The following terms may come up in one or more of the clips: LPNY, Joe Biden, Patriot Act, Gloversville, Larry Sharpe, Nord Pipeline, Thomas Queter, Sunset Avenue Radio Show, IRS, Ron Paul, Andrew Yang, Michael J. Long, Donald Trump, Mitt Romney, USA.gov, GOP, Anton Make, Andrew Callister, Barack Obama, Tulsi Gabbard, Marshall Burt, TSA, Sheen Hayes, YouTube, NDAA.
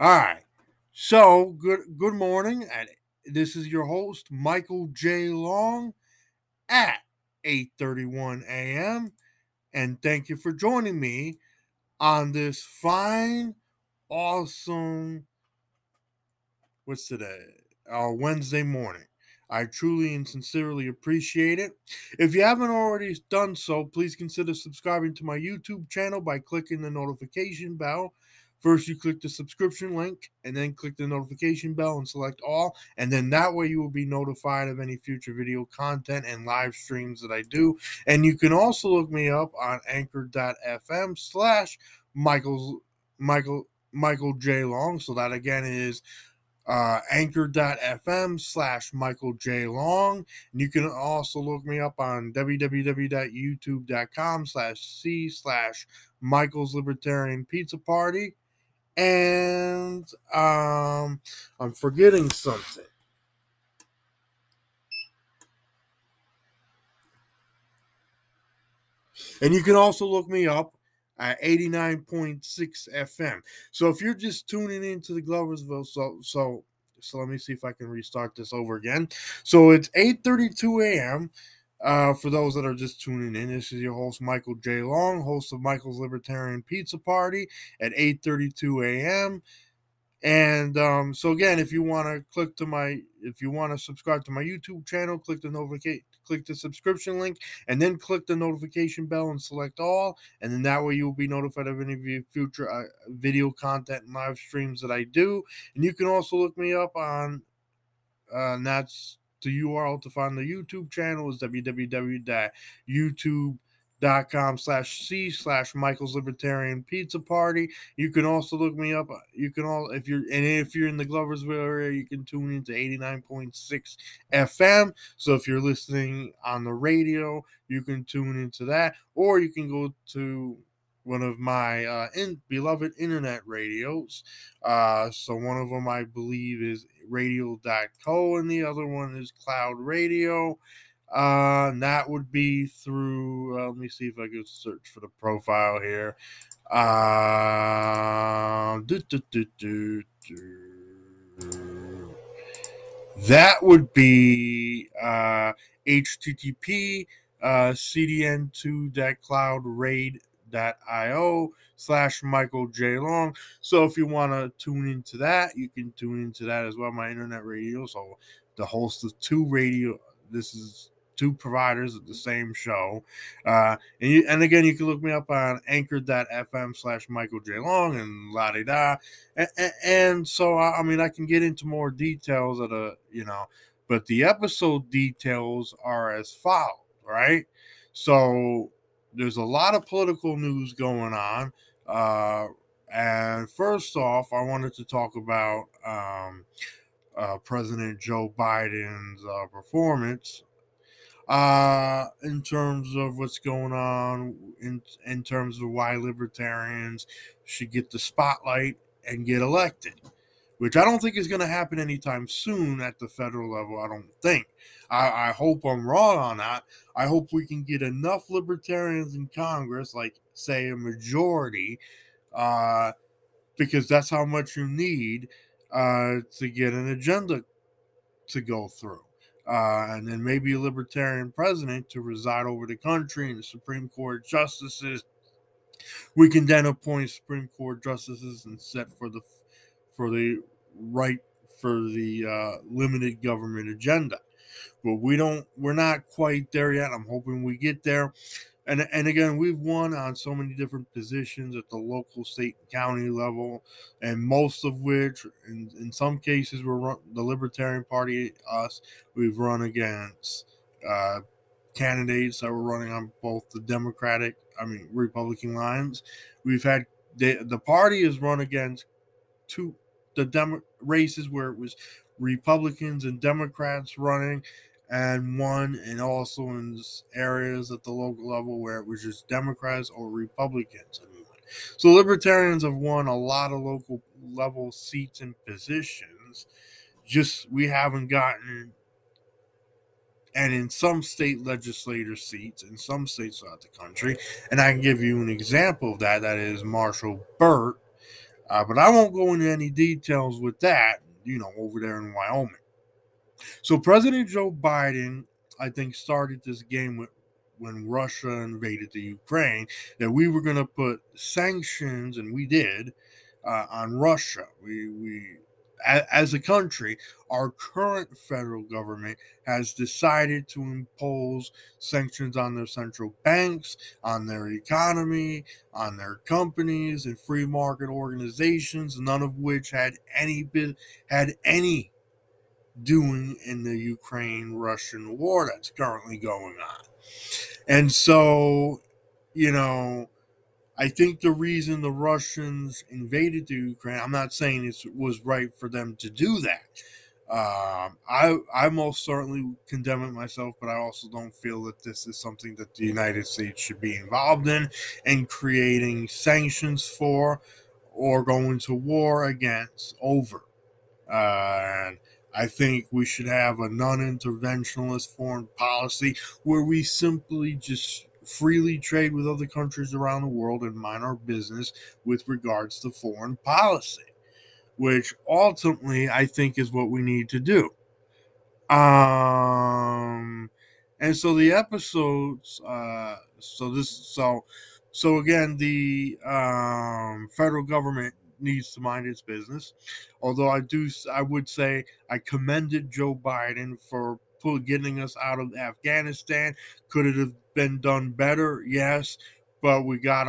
All right. So good morning. And this is your host, Michael J. Long at 8:31 a.m. And thank you for joining me on this fine, awesome, what's today? Wednesday morning. I truly and sincerely appreciate it. If you haven't already done so, please consider subscribing to my YouTube channel by clicking the notification bell. First, you click the subscription link, and then click the notification bell and select all, and then that way you will be notified of any future video content and live streams that I do. And you can also look me up on anchor.fm/Michael J. Long. So that, again, is anchor.fm/Michael J. Long. And you can also look me up on www.youtube.com/C/Michael's Libertarian Pizza Party. And I'm forgetting something. And you can also look me up at 89.6 FM. So if you're just tuning into the Gloversville, so let me see if I can restart this over again. So it's 8:32 a.m. For those that are just tuning in, this is your host, Michael J. Long, host of Michael's Libertarian Pizza Party at 8:32 a.m. And so again, if you want to subscribe to my YouTube channel, click the subscription link, and then click the notification bell and select all, and then that way you'll be notified of any future video content and live streams that I do. And you can also look me up on, and that's the URL to find the YouTube channel is www.youtube.com/C/Michael's Libertarian Pizza Party. You can also look me up. You can all, if you're in the Gloversville area, you can tune into 89.6 FM. So if you're listening on the radio, you can tune into that, or you can go to one of my beloved internet radios. So one of them, I believe, is radio.co, and the other one is Cloud Radio. And that would be through, let me see if I could search for the profile here. That would be http cdn2.cloudraid.io/Michael J. Long. So if you want to tune into that, you can tune into that as well, my internet radio. So the host of this is two providers at the same show. And again, you can look me up on anchor.fm/Michael J. Long and la-di-da. And so, I mean, I can get into more details but the episode details are as follows, right? So there's a lot of political news going on. And first off, I wanted to talk about President Joe Biden's performance in terms of what's going on, in terms of why libertarians should get the spotlight and get elected, which I don't think is going to happen anytime soon at the federal level. I don't think. I hope I'm wrong on that. I hope we can get enough libertarians in Congress, like, say, a majority, because that's how much you need to get an agenda to go through. And then maybe a libertarian president to preside over the country and the Supreme Court justices. We can then appoint Supreme Court justices and set for the limited government agenda. But we're not quite there yet. I'm hoping we get there. And again, we've won on so many different positions at the local, state, and county level, and most of which, in some cases, the Libertarian Party, we've run against candidates that were running on both the Republican lines. We've had, the party has run against races where it was Republicans and Democrats running, and won, and also in areas at the local level where it was just Democrats or Republicans. So libertarians have won a lot of local level seats and positions. Just we haven't gotten, and in some state legislator seats in some states throughout the country. And I can give you an example of that. That is Marshall Burt. But I won't go into any details with that, you know, over there in Wyoming. So President Joe Biden, I think, started this game with, when Russia invaded the Ukraine, that we were going to put sanctions, and we did, on Russia. We as a country, our current federal government has decided to impose sanctions on their central banks, on their economy, on their companies and free market organizations, none of which had any doing in the Ukraine-Russian war that's currently going on. And so, you know, I think the reason the Russians invaded the Ukraine, I'm not saying it was right for them to do that. I most certainly condemn it myself, but I also don't feel that this is something that the United States should be involved in and creating sanctions for or going to war against over. And I think we should have a non-interventionalist foreign policy where we simply just freely trade with other countries around the world and mind our business with regards to foreign policy, which ultimately I think is what we need to do. And so the episodes, again, the federal government needs to mind its business. Although I would say I commended Joe Biden for getting us out of Afghanistan. Could it have been done better? Yes, but we got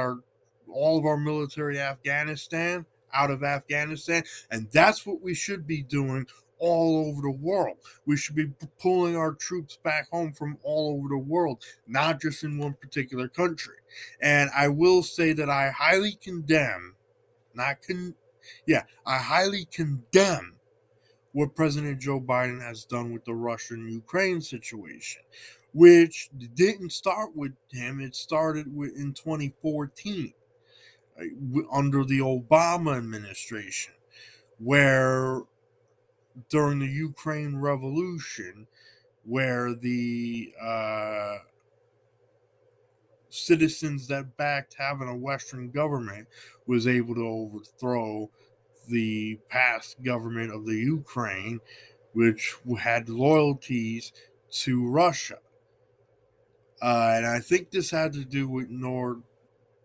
all of our military Afghanistan out of Afghanistan, and that's what we should be doing all over the world. We should be pulling our troops back home from all over the world, not just in one particular country. And I will say that I highly condemn I highly condemn what President Joe Biden has done with the Russian-Ukraine situation, which didn't start with him. It started in 2014 under the Obama administration, where during the Ukraine Revolution, where the citizens that backed having a Western government was able to overthrow the past government of the Ukraine, which had loyalties to Russia. And I think this had to do with Nord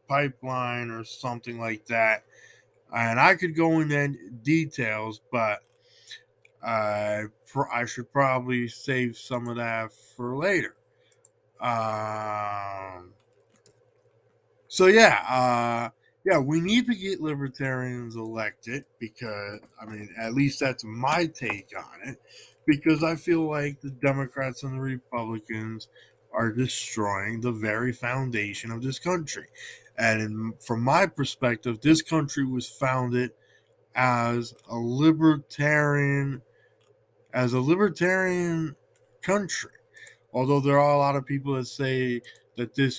Pipeline or something like that. And I could go into details, but I should probably save some of that for later. We need to get libertarians elected because, I mean, at least that's my take on it, because I feel like the Democrats and the Republicans are destroying the very foundation of this country. And from my perspective, this country was founded as a libertarian country. Although there are a lot of people that say that this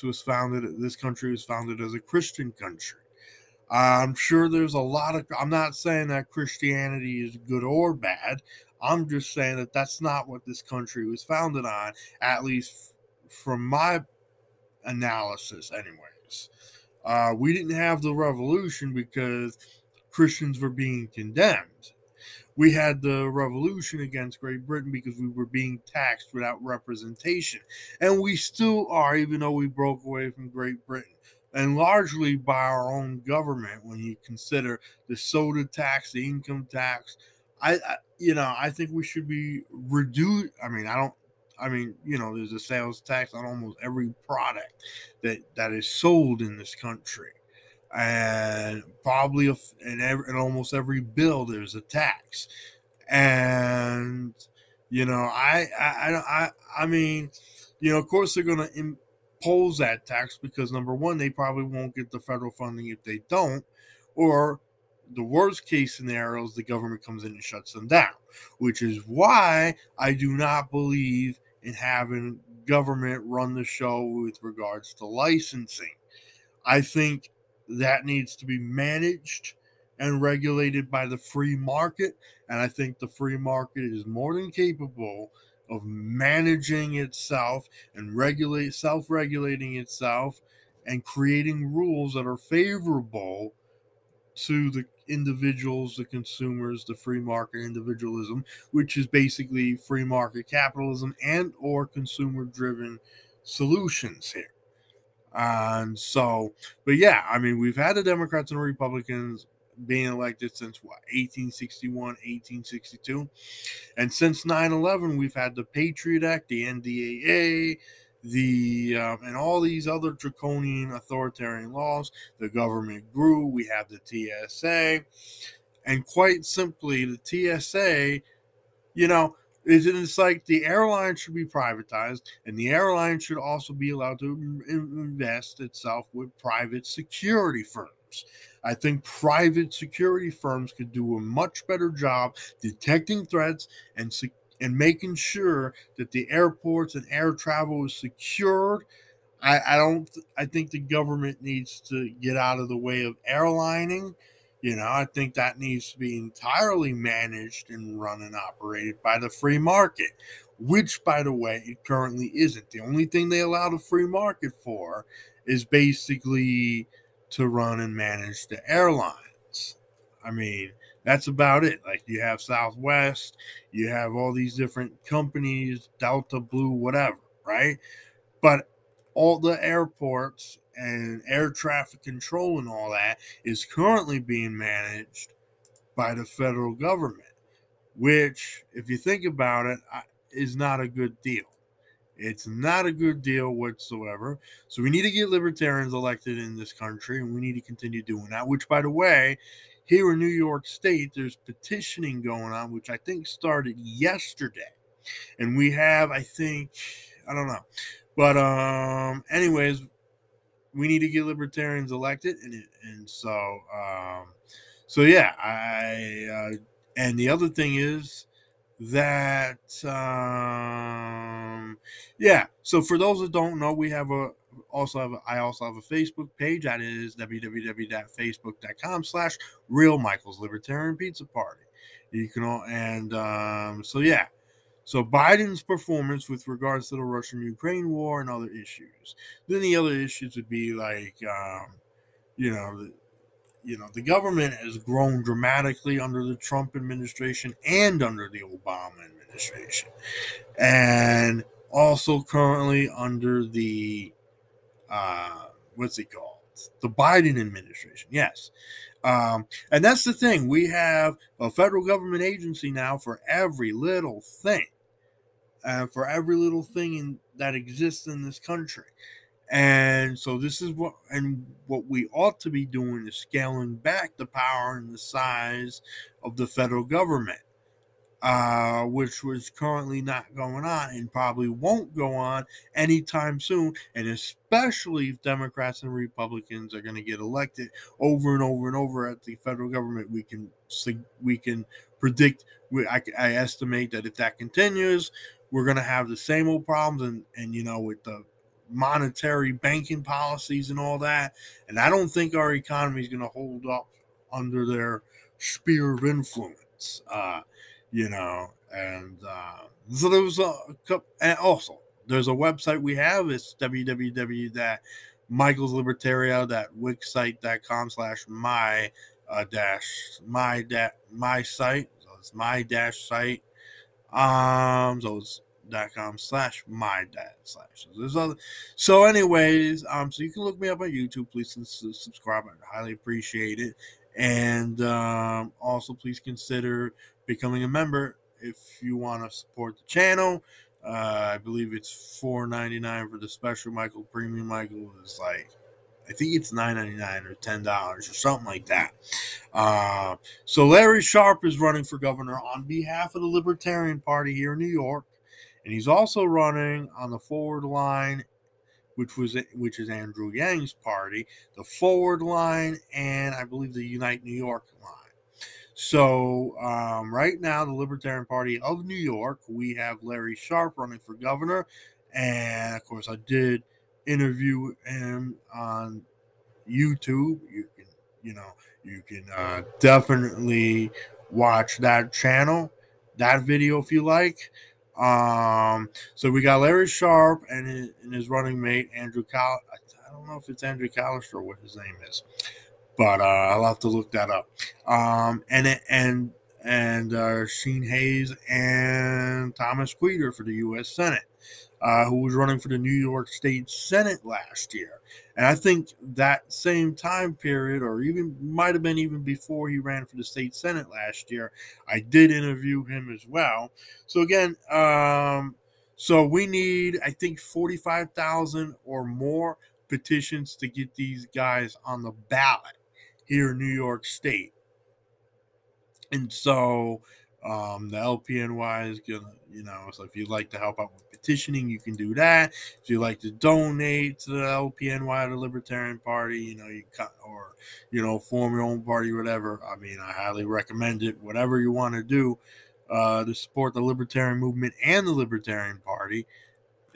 country was founded as a Christian country. I'm sure there's I'm not saying that Christianity is good or bad. I'm just saying that that's not what this country was founded on, at least from my analysis anyways. We didn't have the revolution because Christians were being condemned. We had the revolution against Great Britain because we were being taxed without representation. And we still are, even though we broke away from Great Britain. And largely by our own government, when you consider the soda tax, the income tax. I think we should be reduced. There's a sales tax on almost every product that is sold in this country. And probably in almost every bill, there's a tax. And, you know, of course they're going to impose that tax because, number one, they probably won't get the federal funding if they don't. Or the worst case scenario is the government comes in and shuts them down, which is why I do not believe in having government run the show with regards to licensing. I think that needs to be managed and regulated by the free market. And I think the free market is more than capable of managing itself and self-regulating itself and creating rules that are favorable to the individuals, the consumers, the free market individualism, which is basically free market capitalism and or consumer-driven solutions here. And so, but yeah, I mean, we've had the Democrats and Republicans being elected since, what, 1861, 1862? And since 9/11, we've had the Patriot Act, the NDAA, and all these other draconian authoritarian laws. The government grew. We have the TSA. And quite simply, the TSA, you know, it's like the airline should be privatized, and the airline should also be allowed to invest itself with private security firms. I think private security firms could do a much better job detecting threats and making sure that the airports and air travel is secured. I think the government needs to get out of the way of airlining. You know, I think that needs to be entirely managed and run and operated by the free market, which, by the way, it currently isn't. The only thing they allow the free market for is basically to run and manage the airlines. I mean, that's about it. Like, you have Southwest, you have all these different companies, Delta, Blue, whatever, right? But all the airports and air traffic control and all that is currently being managed by the federal government, which, if you think about it, is not a good deal. It's not a good deal whatsoever. So we need to get libertarians elected in this country, and we need to continue doing that, which, by the way, here in New York State, there's petitioning going on, which I think started yesterday. And we have, I don't know. But anyways, we need to get libertarians elected. And so yeah. And the other thing is that, yeah. So for those that don't know, we have I also have a Facebook page. That is www.facebook.com/Real Michael's Libertarian Pizza Party. You can all, and so yeah. So Biden's performance with regards to the Russian-Ukraine war and other issues. Then the other issues would be like, the government has grown dramatically under the Trump administration and under the Obama administration, and also currently under the the Biden administration. Yes. And that's the thing. We have a federal government agency now for every little thing. For every little thing that exists in this country. And so this is what we ought to be doing is scaling back the power and the size of the federal government, which was currently not going on and probably won't go on anytime soon. And especially if Democrats and Republicans are going to get elected over and over and over at the federal government, we can predict. I estimate that if that continues, we're going to have the same old problems and with the monetary banking policies and all that. And I don't think our economy is going to hold up under their sphere of influence, so there was and also there's a website we have. It's www.michaelslibertario.wixsite.com/my-site. So it's my-site. So it's .com/my-site. So there's other. So anyways, so you can look me up on YouTube. Please subscribe. I'd highly appreciate it. And also please consider becoming a member if you want to support the channel. I believe it's $4.99 for the special Michael. Premium Michael is like, I think it's $9.99 or $10 or something like that. So Larry Sharpe is running for governor on behalf of the Libertarian Party here in New York. And he's also running on the forward line, which is Andrew Yang's party, the forward line, and I believe the Unite New York line. So right now, the Libertarian Party of New York, we have Larry Sharpe running for governor. And, of course, I did interview him on YouTube. You can definitely watch that channel, that video if you like. So we got Larry Sharpe and his running mate, Andrew Callister. I don't know if it's Andrew Callister or what his name is. but I'll have to look that up. And Sheen Hayes and Thomas Queter for the U.S. Senate, who was running for the New York State Senate last year. And I think that same time period, or even might have been even before he ran for the state Senate last year, I did interview him as well. So again, so we need, I think, 45,000 or more petitions to get these guys on the ballot here in New York State. And so the LPNY is going to, so if you'd like to help out with petitioning, you can do that. If you'd like to donate to the LPNY, the Libertarian Party, form your own party, whatever. I mean, I highly recommend it. Whatever you want to do to support the Libertarian movement and the Libertarian Party,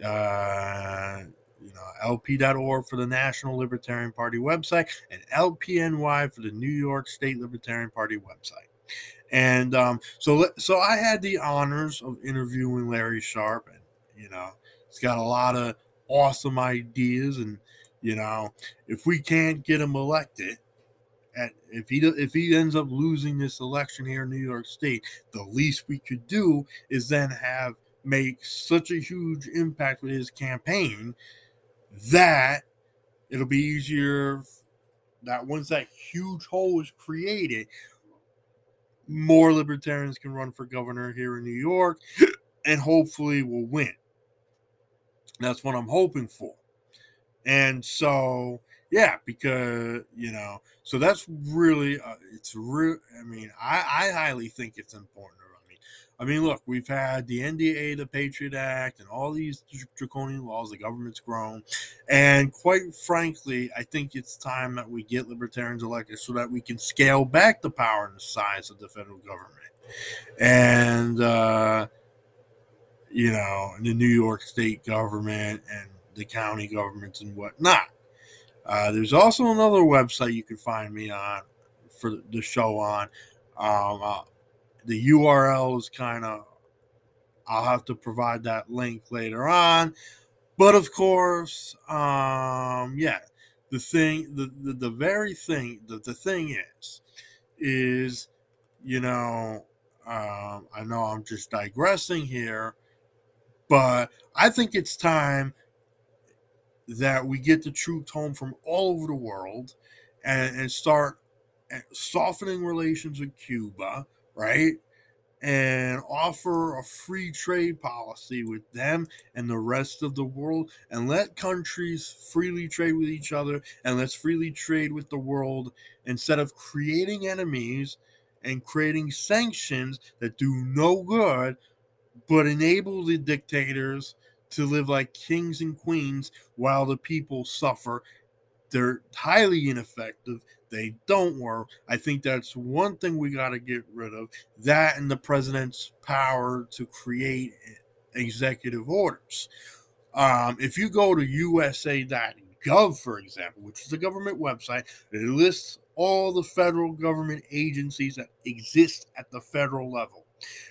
LP.org for the National Libertarian Party website and LPNY for the New York State Libertarian Party website. And so I had the honors of interviewing Larry Sharpe, and he's got a lot of awesome ideas. And if we can't get him elected, and if he ends up losing this election here in New York State, the least we could do is then make such a huge impact with his campaign that it'll be easier. That once that huge hole is created, more libertarians can run for governor here in New York, and hopefully will win. That's what I'm hoping for. And so, yeah, because, so that's really, it's real. I mean, I highly think it's important. I mean, look, we've had the NDAA, the Patriot Act, and all these draconian laws. The government's grown. And quite frankly, I think it's time that we get libertarians elected so that we can scale back the power and the size of the federal government. And, the New York state government and the county governments and whatnot. There's also another website you can find me on for the show on. The URL is kind of, I'll have to provide that link later on. But of course, the thing is, I know I'm just digressing here, but I think it's time that we get the troops home from all over the world and start softening relations with Cuba, right? And offer a free trade policy with them and the rest of the world, and let countries freely trade with each other, and let's freely trade with the world instead of creating enemies and creating sanctions that do no good, but enable the dictators to live like kings and queens while the people suffer. They're highly ineffective. They don't work. I think that's one thing we got to get rid of. That and the president's power to create executive orders. If you go to USA.gov, for example, which is the government website, it lists all the federal government agencies that exist at the federal level.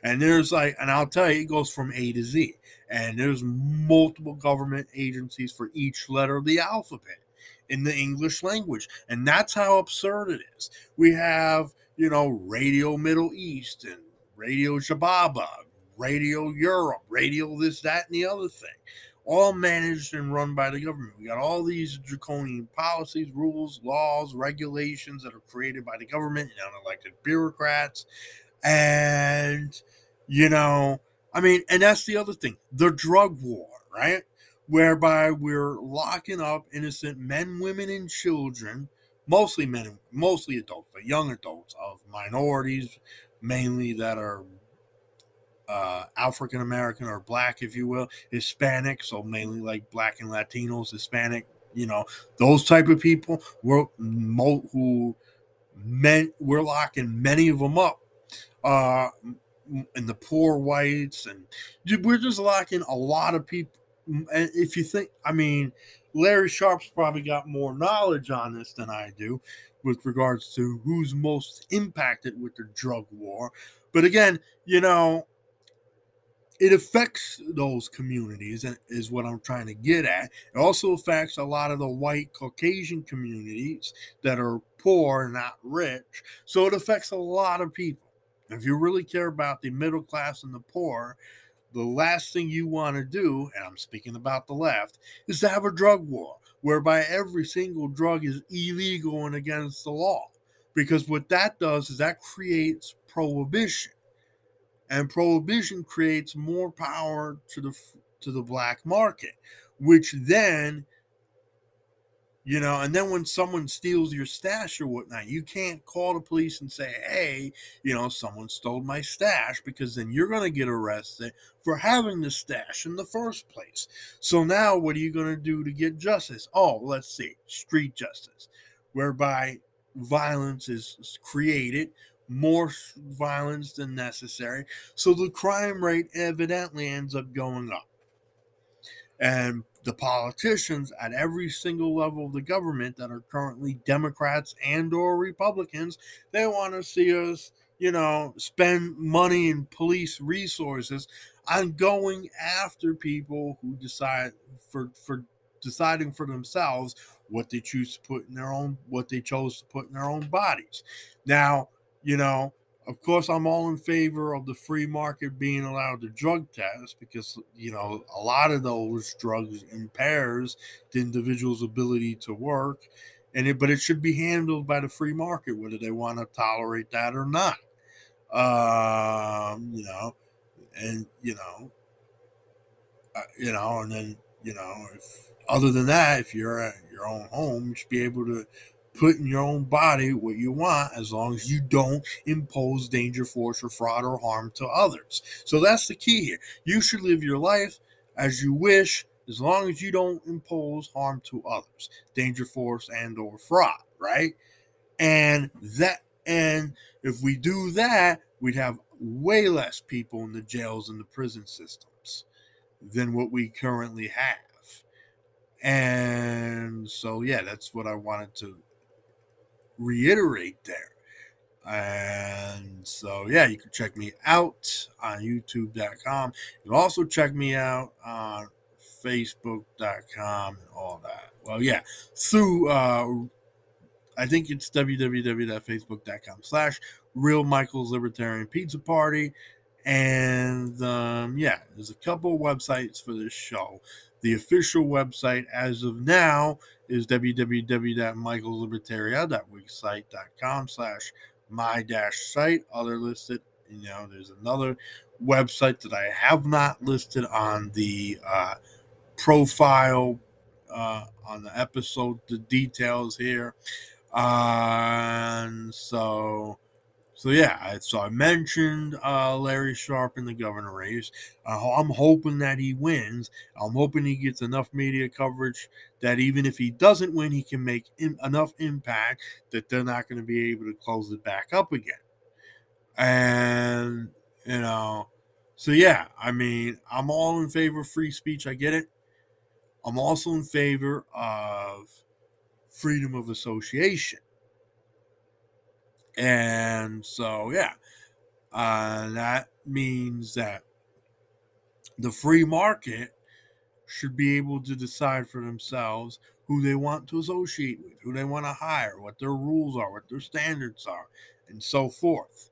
And there's and I'll tell you, it goes from A to Z. And there's multiple government agencies for each letter of the alphabet in the English language. And that's how absurd it is. We have, Radio Middle East and Radio Shababa, Radio Europe, Radio this, that, and the other thing, all managed and run by the government. We got all these draconian policies, rules, laws, regulations that are created by the government and unelected bureaucrats. And, and that's the other thing, the drug war, right? Whereby we're locking up innocent men, women, and children, mostly men, mostly adults, but young adults of minorities, mainly that are African American or black, if you will, Hispanic, so mainly like black and Latinos, Hispanic, those type of people. We're locking many of them up. And the poor whites, and we're just locking a lot of people. And if you think, Larry Sharpe's probably got more knowledge on this than I do with regards to who's most impacted with the drug war. But again, it affects those communities, is what I'm trying to get at. It also affects a lot of the white Caucasian communities that are poor and not rich. So it affects a lot of people. If you really care about the middle class and the poor, the last thing you want to do, and I'm speaking about the left, is to have a drug war whereby every single drug is illegal and against the law. Because what that does is that creates prohibition. And prohibition creates more power to the black market, which then, you know, and then when someone steals your stash or whatnot, you can't call the police and say, hey, you know, someone stole my stash, because then you're going to get arrested for having the stash in the first place. So now what are you going to do to get justice? Oh, let's see, street justice, whereby violence is created, more violence than necessary. So the crime rate evidently ends up going up. And the politicians at every single level of the government that are currently Democrats and or Republicans, they want to see us, you know, spend money and police resources on going after people who decide for deciding for themselves what they choose to put in their own, what they chose to put in their own bodies. Now, you know, of course, I'm all in favor of the free market being allowed to drug test because, you know, a lot of those drugs impairs the individual's ability to work. But it should be handled by the free market, whether they want to tolerate that or not. If, other than that, if you're at your own home, you should be able to put in your own body what you want, as long as you don't impose danger, force, or fraud, or harm to others. So that's the key here. You should live your life as you wish, as long as you don't impose harm to others, danger, force, and or fraud, right? And if we do that, we'd have way less people in the jails and the prison systems than what we currently have. And so, yeah, that's what I wanted to reiterate there. And so, yeah, you can check me out on youtube.com. You can also check me out on facebook.com and all that. Well, yeah, through I think it's www.facebook.com/Real Michael's Libertarian Pizza Party. And yeah, there's a couple of websites for this show. The official website as of now is www.michaelslibertaria.wixsite.com/my-site. Other listed, you know, there's another website that I have not listed on the profile on the episode, the details here. So I mentioned Larry Sharpe in the governor race. I'm hoping that he wins. I'm hoping he gets enough media coverage that even if he doesn't win, he can make enough impact that they're not going to be able to close it back up again. And, you know, so yeah, I mean, I'm all in favor of free speech. I get it. I'm also in favor of freedom of association. And so, yeah, that means that the free market should be able to decide for themselves who they want to associate with, who they want to hire, what their rules are, what their standards are, and so forth.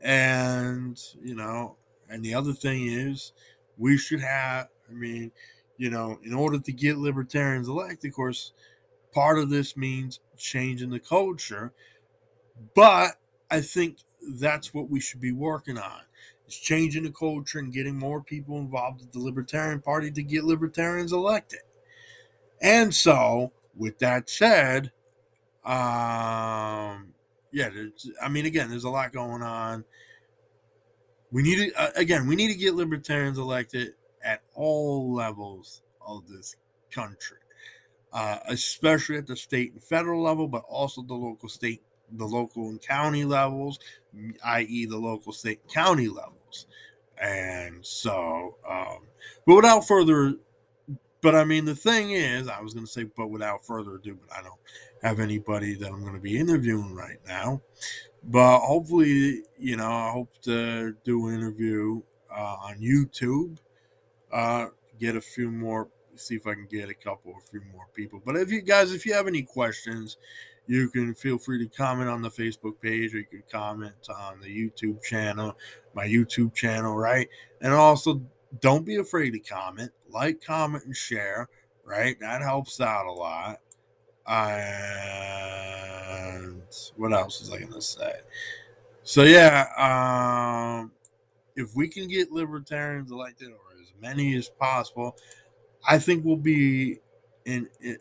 And, you know, and the other thing is we should have, I mean, you know, in order to get libertarians elected, of course, part of this means changing the culture. But I think that's what we should be working on, is changing the culture and getting more people involved with the Libertarian Party to get libertarians elected. And so, with that said, there's a lot going on. We need to get libertarians elected at all levels of this country, especially at the state and federal level, but also the local and county levels, i.e. the local, state, and county levels. And so, without further ado, but I don't have anybody that I'm going to be interviewing right now. But hopefully, you know, I hope to do an interview on YouTube. Get a few more, see if I can get a few more people. But if you guys, if you have any questions, you can feel free to comment on the Facebook page, or you can comment on the YouTube channel, my YouTube channel, right? And also, don't be afraid to comment, like, comment, and share, right? That helps out a lot. And what else was I going to say? So, yeah, if we can get libertarians elected, or as many as possible, I think we'll be in the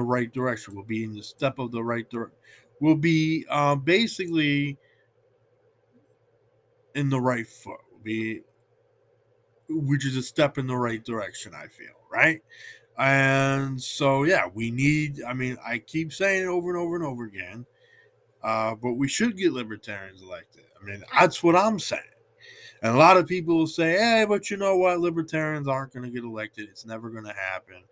right direction. We'll be in the step of the right direction. We'll be basically in the right foot. We'll be, which is a step in the right direction, I feel, right? And so, yeah, we need, I mean, I keep saying it over and over and over again, but we should get libertarians elected. I mean, that's what I'm saying. And a lot of people will say, hey, but you know what? Libertarians aren't going to get elected. It's never going to happen.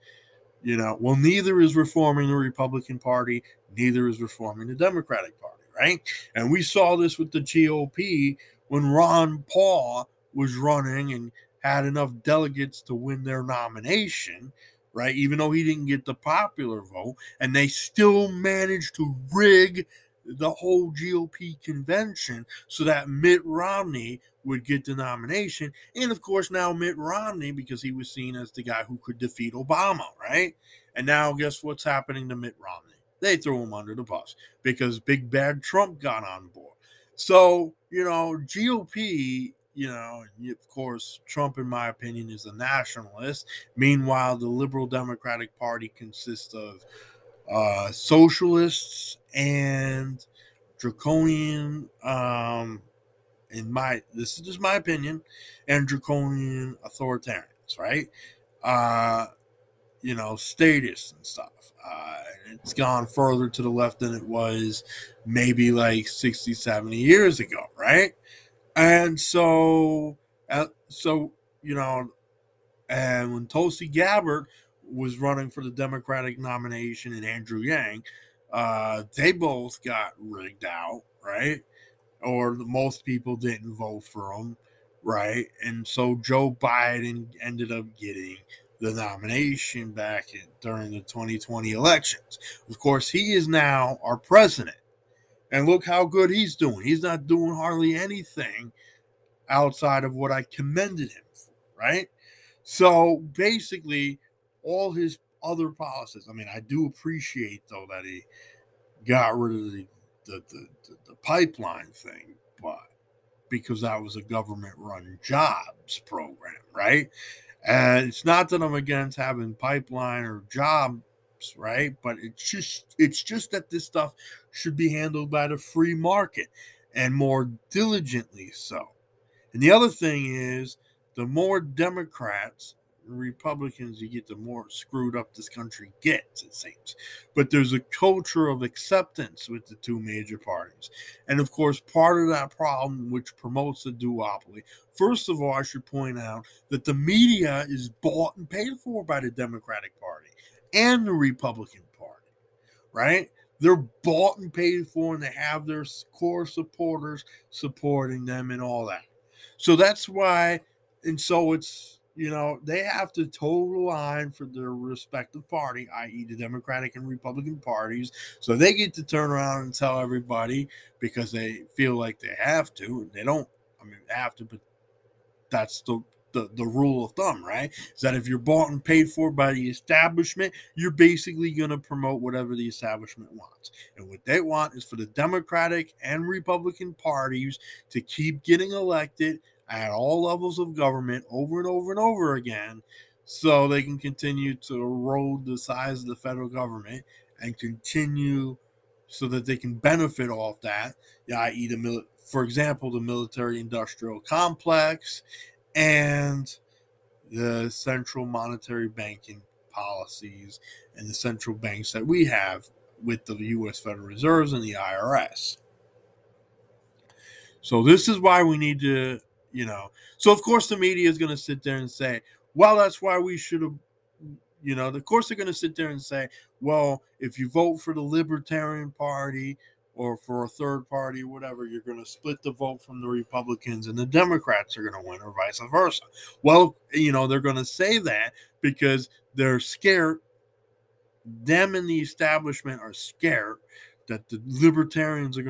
You know, well, neither is reforming the Republican Party. Neither is reforming the Democratic Party, right? And we saw this with the GOP when Ron Paul was running and had enough delegates to win their nomination, right? Even though he didn't get the popular vote, and they still managed to rig the whole GOP convention so that Mitt Romney would get the nomination. And of course, now Mitt Romney, because he was seen as the guy who could defeat Obama, right? And now guess what's happening to Mitt Romney? They threw him under the bus because big bad Trump got on board. So, you know, GOP, you know, of course, Trump, in my opinion, is a nationalist. Meanwhile, the liberal Democratic Party consists of socialists and draconian, this is just my opinion, and draconian authoritarians, right? You know, statists and stuff. It's gone further to the left than it was maybe like 60, 70 years ago, right? And so, you know, and when Tulsi Gabbard was running for the Democratic nomination and Andrew Yang, they both got rigged out, right? Or most people didn't vote for them, right? And so Joe Biden ended up getting the nomination back during the 2020 elections. Of course, he is now our president. And look how good he's doing. He's not doing hardly anything outside of what I commended him for, right? So basically, all his other policies. I mean, I do appreciate, though, that he got rid of the pipeline thing, but because that was a government-run jobs program, right? And it's not that I'm against having pipeline or jobs, right? But it's just that this stuff should be handled by the free market and more diligently so. And the other thing is, the more Democrats Republicans you get, the more screwed up this country gets, it seems. But there's a culture of acceptance with the two major parties. And of course, part of that problem, which promotes the duopoly. First of all, I should point out that the media is bought and paid for by the Democratic Party and the Republican Party, right? They're bought and paid for, and they have their core supporters supporting them and all that. So that's why, and so it's, you know, they have to toe the line for their respective party, i.e. the Democratic and Republican parties. So they get to turn around and tell everybody because they feel like they have to. And they don't, I mean, have to, but that's the rule of thumb, right? Is that if you're bought and paid for by the establishment, you're basically going to promote whatever the establishment wants. And what they want is for the Democratic and Republican parties to keep getting elected at all levels of government over and over and over again, so they can continue to erode the size of the federal government and continue so that they can benefit off that, i.e., for example, the military-industrial complex and the central monetary banking policies and the central banks that we have with the U.S. Federal Reserves and the IRS. So this is why we need to, you know, so of course the media is going to sit there and say, well, that's why we should have, you know, of course they're going to sit there and say, well, if you vote for the Libertarian Party or for a third party, whatever, you're going to split the vote from the Republicans and the Democrats are going to win or vice versa. Well, you know, they're going to say that because they're scared. Them and the establishment are scared that the libertarians are going to